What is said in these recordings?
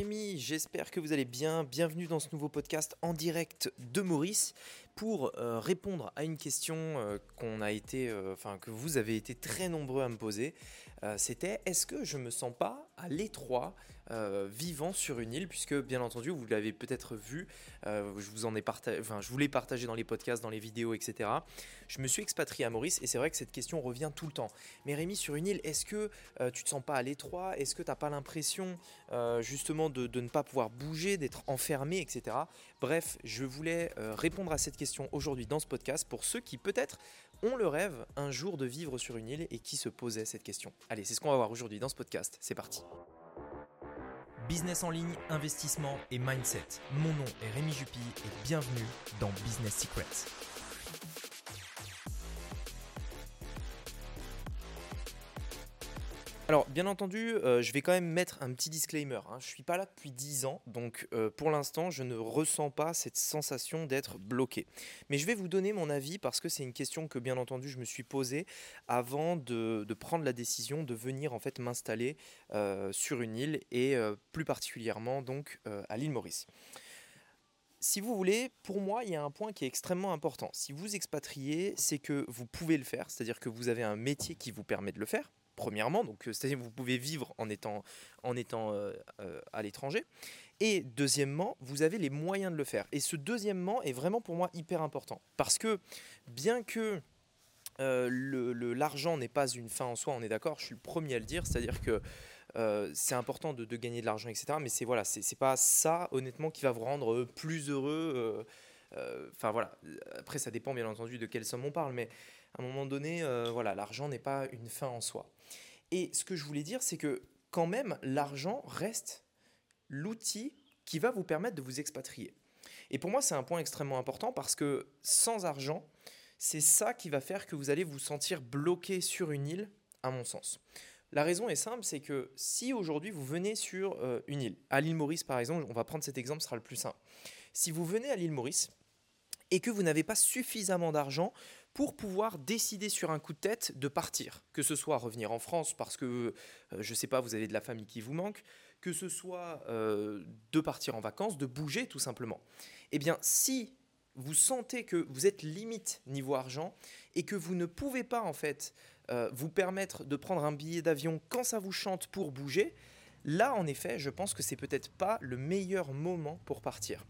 Rémi, j'espère que vous allez bien. Bienvenue dans ce nouveau podcast en direct de Maurice pour répondre à une question que vous avez été très nombreux à me poser. C'était « Est-ce que je me sens pas à l'étroit vivant sur une île ?» Puisque bien entendu, vous l'avez peut-être vu, je vous l'ai partagé dans les podcasts, dans les vidéos, etc. Je me suis expatrié à Maurice et c'est vrai que cette question revient tout le temps. Mais Rémi, sur une île, est-ce que tu te sens pas à l'étroit? Est-ce que tu n'as pas l'impression justement de ne pas pouvoir bouger, d'être enfermé, etc. Bref, je voulais répondre à cette question aujourd'hui dans ce podcast pour ceux qui peut-être ont le rêve un jour de vivre sur une île et qui se posaient cette question. Allez, c'est ce qu'on va voir aujourd'hui dans ce podcast. C'est parti. Business en ligne, investissement et mindset. Mon nom est Rémi Jupille et bienvenue dans Business Secrets. Alors bien entendu, je vais quand même mettre un petit disclaimer, hein. Je ne suis pas là depuis 10 ans, donc pour l'instant je ne ressens pas cette sensation d'être bloqué. Mais je vais vous donner mon avis parce que c'est une question que bien entendu je me suis posée avant de prendre la décision de venir en fait m'installer sur une île et plus particulièrement donc à l'île Maurice. Si vous voulez, pour moi, il y a un point qui est extrêmement important. Si vous expatriez, c'est que vous pouvez le faire, c'est-à-dire que vous avez un métier qui vous permet de le faire. Premièrement, donc c'est-à-dire que vous pouvez vivre en étant à l'étranger. Et deuxièmement, vous avez les moyens de le faire. Et ce deuxièmement est vraiment pour moi hyper important. Parce que bien que l'argent n'est pas une fin en soi, on est d'accord, je suis le premier à le dire, c'est-à-dire que c'est important de gagner de l'argent, etc. Mais c'est pas ça, honnêtement, qui va vous rendre plus heureux. Après ça dépend bien entendu de quelle somme on parle, mais à un moment donné, l'argent n'est pas une fin en soi. Et ce que je voulais dire, c'est que quand même, l'argent reste l'outil qui va vous permettre de vous expatrier. Et pour moi, c'est un point extrêmement important parce que sans argent, c'est ça qui va faire que vous allez vous sentir bloqué sur une île, à mon sens. La raison est simple, c'est que si aujourd'hui vous venez sur une île, à l'île Maurice par exemple, on va prendre cet exemple, ce sera le plus simple. Si vous venez à l'île Maurice et que vous n'avez pas suffisamment d'argent pour pouvoir décider sur un coup de tête de partir, que ce soit revenir en France parce que, je ne sais pas, vous avez de la famille qui vous manque, que ce soit de partir en vacances, de bouger tout simplement, eh bien si vous sentez que vous êtes limite niveau argent et que vous ne pouvez pas en fait vous permettre de prendre un billet d'avion quand ça vous chante pour bouger, là en effet je pense que c'est peut-être pas le meilleur moment pour partir.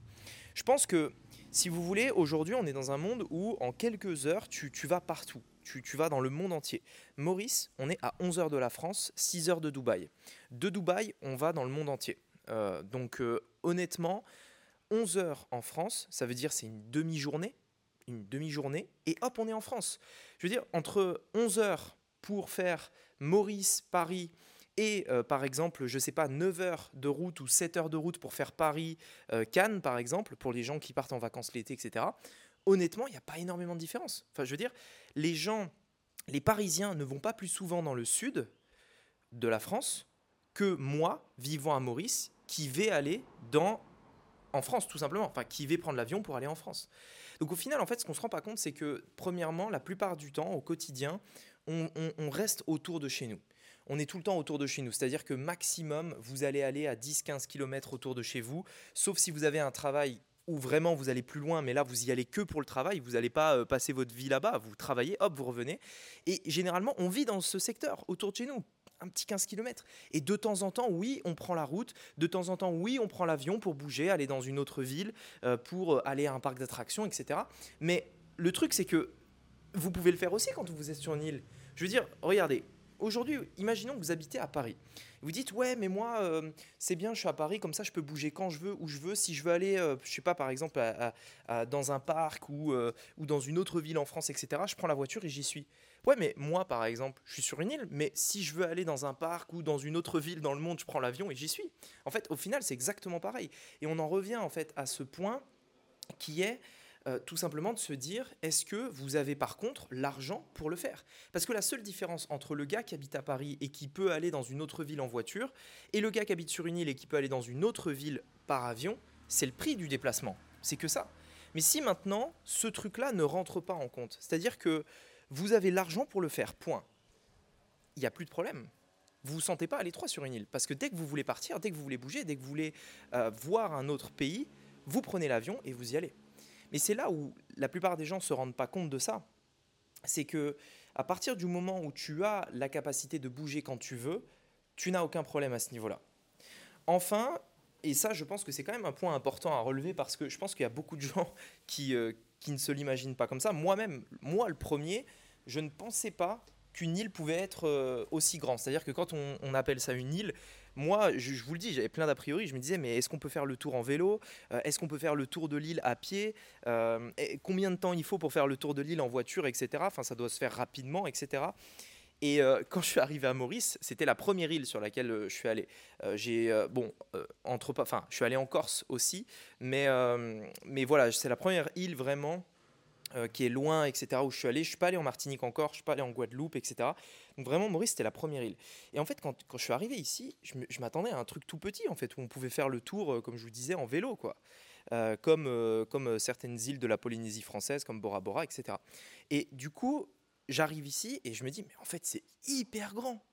Je pense que si vous voulez, aujourd'hui on est dans un monde où en quelques heures tu vas partout, tu vas dans le monde entier. Maurice, on est à 11 heures de la France, 6 heures de Dubaï. De Dubaï, on va dans le monde entier. Honnêtement, 11 heures en France, ça veut dire c'est une demi-journée, et hop, on est en France. Je veux dire, entre 11 heures pour faire Maurice, Paris, et par exemple, je ne sais pas, 9 heures de route ou 7 heures de route pour faire Paris, Cannes, par exemple, pour les gens qui partent en vacances l'été, etc. Honnêtement, il n'y a pas énormément de différence. Enfin, je veux dire, les Parisiens ne vont pas plus souvent dans le sud de la France que moi, vivant à Maurice, qui vais aller en France, tout simplement, enfin, qui va prendre l'avion pour aller en France. Donc au final, en fait, ce qu'on ne se rend pas compte, c'est que premièrement, la plupart du temps, au quotidien, on reste autour de chez nous. On est tout le temps autour de chez nous, c'est-à-dire que maximum, vous allez aller à 10-15 km autour de chez vous, sauf si vous avez un travail où vraiment vous allez plus loin, mais là, vous y allez que pour le travail, vous n'allez pas passer votre vie là-bas, vous travaillez, hop, vous revenez. Et généralement, on vit dans ce secteur, autour de chez nous. Un petit 15 km. Et de temps en temps, oui, on prend la route. De temps en temps, oui, on prend l'avion pour bouger, aller dans une autre ville, pour aller à un parc d'attractions, etc. Mais le truc, c'est que vous pouvez le faire aussi quand vous êtes sur une île. Je veux dire, regardez, aujourd'hui, imaginons que vous habitez à Paris. Vous dites, ouais, mais moi, c'est bien, je suis à Paris, comme ça, je peux bouger quand je veux, où je veux. Si je veux aller, je ne sais pas, par exemple, dans un parc ou dans une autre ville en France, etc., je prends la voiture et j'y suis. Ouais, mais moi, par exemple, je suis sur une île, mais si je veux aller dans un parc ou dans une autre ville dans le monde, je prends l'avion et j'y suis. En fait, au final, c'est exactement pareil. Et on en revient en fait à ce point qui est tout simplement de se dire, est-ce que vous avez par contre l'argent pour le faire ? Parce que la seule différence entre le gars qui habite à Paris et qui peut aller dans une autre ville en voiture et le gars qui habite sur une île et qui peut aller dans une autre ville par avion, c'est le prix du déplacement. C'est que ça. Mais si maintenant, ce truc-là ne rentre pas en compte, c'est-à-dire que vous avez l'argent pour le faire, point. Il n'y a plus de problème. vous ne vous sentez pas à l'étroit sur une île. Parce que dès que vous voulez partir, dès que vous voulez bouger, dès que vous voulez voir un autre pays, vous prenez l'avion et vous y allez. Mais c'est là où la plupart des gens ne se rendent pas compte de ça. C'est qu'à partir du moment où tu as la capacité de bouger quand tu veux, tu n'as aucun problème à ce niveau-là. Enfin, et ça je pense que c'est quand même un point important à relever parce que je pense qu'il y a beaucoup de gens qui ne se l'imaginent pas comme ça. Moi-même, moi le premier, je ne pensais pas qu'une île pouvait être aussi grande. C'est-à-dire que quand on appelle ça une île, moi, je vous le dis, j'avais plein d'a priori, je me disais, mais est-ce qu'on peut faire le tour en vélo ? Est-ce qu'on peut faire le tour de l'île à pied ? Combien de temps il faut pour faire le tour de l'île en voiture, etc. Enfin, ça doit se faire rapidement, etc. Et quand je suis arrivé à Maurice, c'était la première île sur laquelle je suis allé. Je suis allé en Corse aussi, mais voilà, c'est la première île vraiment qui est loin, etc., où je suis allé. Je ne suis pas allé en Martinique encore, je ne suis pas allé en Guadeloupe, etc. Donc vraiment, Maurice, c'était la première île. Et en fait, quand je suis arrivé ici, je m'attendais à un truc tout petit, en fait, où on pouvait faire le tour, comme je vous disais, en vélo, quoi. Comme certaines îles de la Polynésie française, comme Bora Bora, etc. Et du coup, j'arrive ici et je me dis, mais en fait, c'est hyper grand,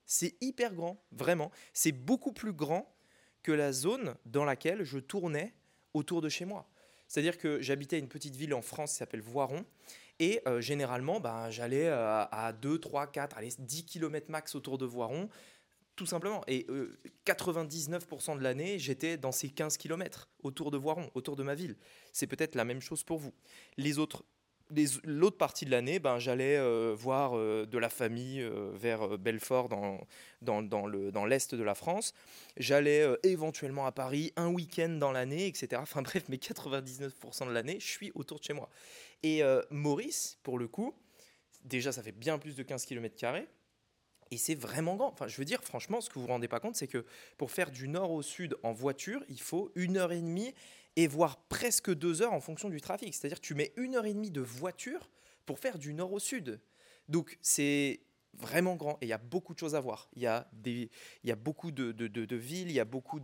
vraiment. C'est beaucoup plus grand que la zone dans laquelle je tournais autour de chez moi. C'est-à-dire que j'habitais une petite ville en France qui s'appelle Voiron et généralement, j'allais à 2, 3, 4, allez, 10 km max autour de Voiron, tout simplement. Et 99% de l'année, j'étais dans ces 15 km autour de Voiron, autour de ma ville. C'est peut-être la même chose pour vous. L'autre partie de l'année, j'allais voir de la famille vers Belfort dans l'est de la France. J'allais éventuellement à Paris un week-end dans l'année, etc. Enfin bref, mais 99% de l'année, je suis autour de chez moi. Et Maurice, pour le coup, déjà ça fait bien plus de 15 km². Et c'est vraiment grand. Enfin, je veux dire, franchement, ce que vous vous rendez pas compte, c'est que pour faire du nord au sud en voiture, il faut 1h30 et voire presque 2 heures en fonction du trafic. C'est-à-dire que tu mets 1h30 de voiture pour faire du nord au sud. Donc, c'est vraiment grand et il y a beaucoup de choses à voir. Il y a beaucoup de villes, il y a beaucoup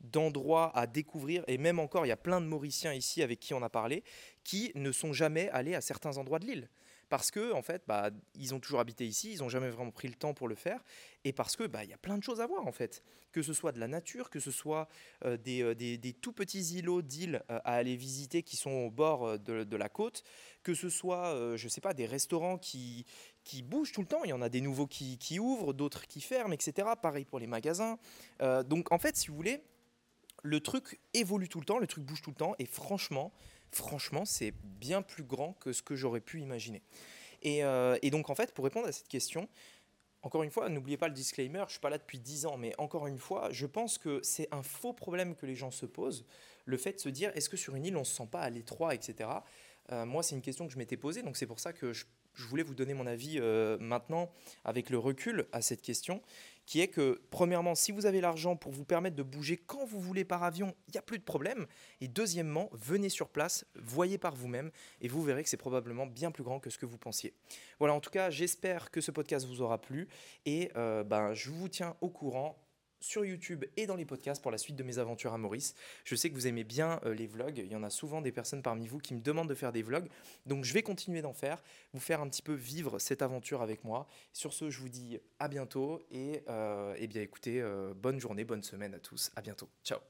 d'endroits à découvrir et même encore, il y a plein de Mauriciens ici avec qui on a parlé qui ne sont jamais allés à certains endroits de l'île. Parce que, en fait, ils ont toujours habité ici, ils n'ont jamais vraiment pris le temps pour le faire. Et parce que, y a plein de choses à voir, en fait. Que ce soit de la nature, que ce soit des tout petits îlots d'îles à aller visiter qui sont au bord de la côte, que ce soit, des restaurants qui bougent tout le temps. Il y en a des nouveaux qui ouvrent, d'autres qui ferment, etc. Pareil pour les magasins. Donc, en fait, si vous voulez, le truc évolue tout le temps, le truc bouge tout le temps. Et franchement, c'est bien plus grand que ce que j'aurais pu imaginer. Et donc, en fait, pour répondre à cette question, encore une fois, n'oubliez pas le disclaimer, je ne suis pas là depuis 10 ans, mais encore une fois, je pense que c'est un faux problème que les gens se posent, le fait de se dire, est-ce que sur une île, on ne se sent pas à l'étroit, etc. Moi, c'est une question que je m'étais posée, donc c'est pour ça que je voulais vous donner mon avis maintenant, avec le recul à cette question, qui est que, premièrement, si vous avez l'argent pour vous permettre de bouger quand vous voulez par avion, il n'y a plus de problème. Et deuxièmement, venez sur place, voyez par vous-même, et vous verrez que c'est probablement bien plus grand que ce que vous pensiez. Voilà, en tout cas, j'espère que ce podcast vous aura plu, et je vous tiens au courant sur YouTube et dans les podcasts pour la suite de mes aventures à Maurice. Je sais que vous aimez bien les vlogs, il y en a souvent des personnes parmi vous qui me demandent de faire des vlogs, donc je vais continuer d'en faire, vous faire un petit peu vivre cette aventure avec moi. Sur ce, je vous dis à bientôt et bonne journée, bonne semaine à tous, à bientôt, ciao.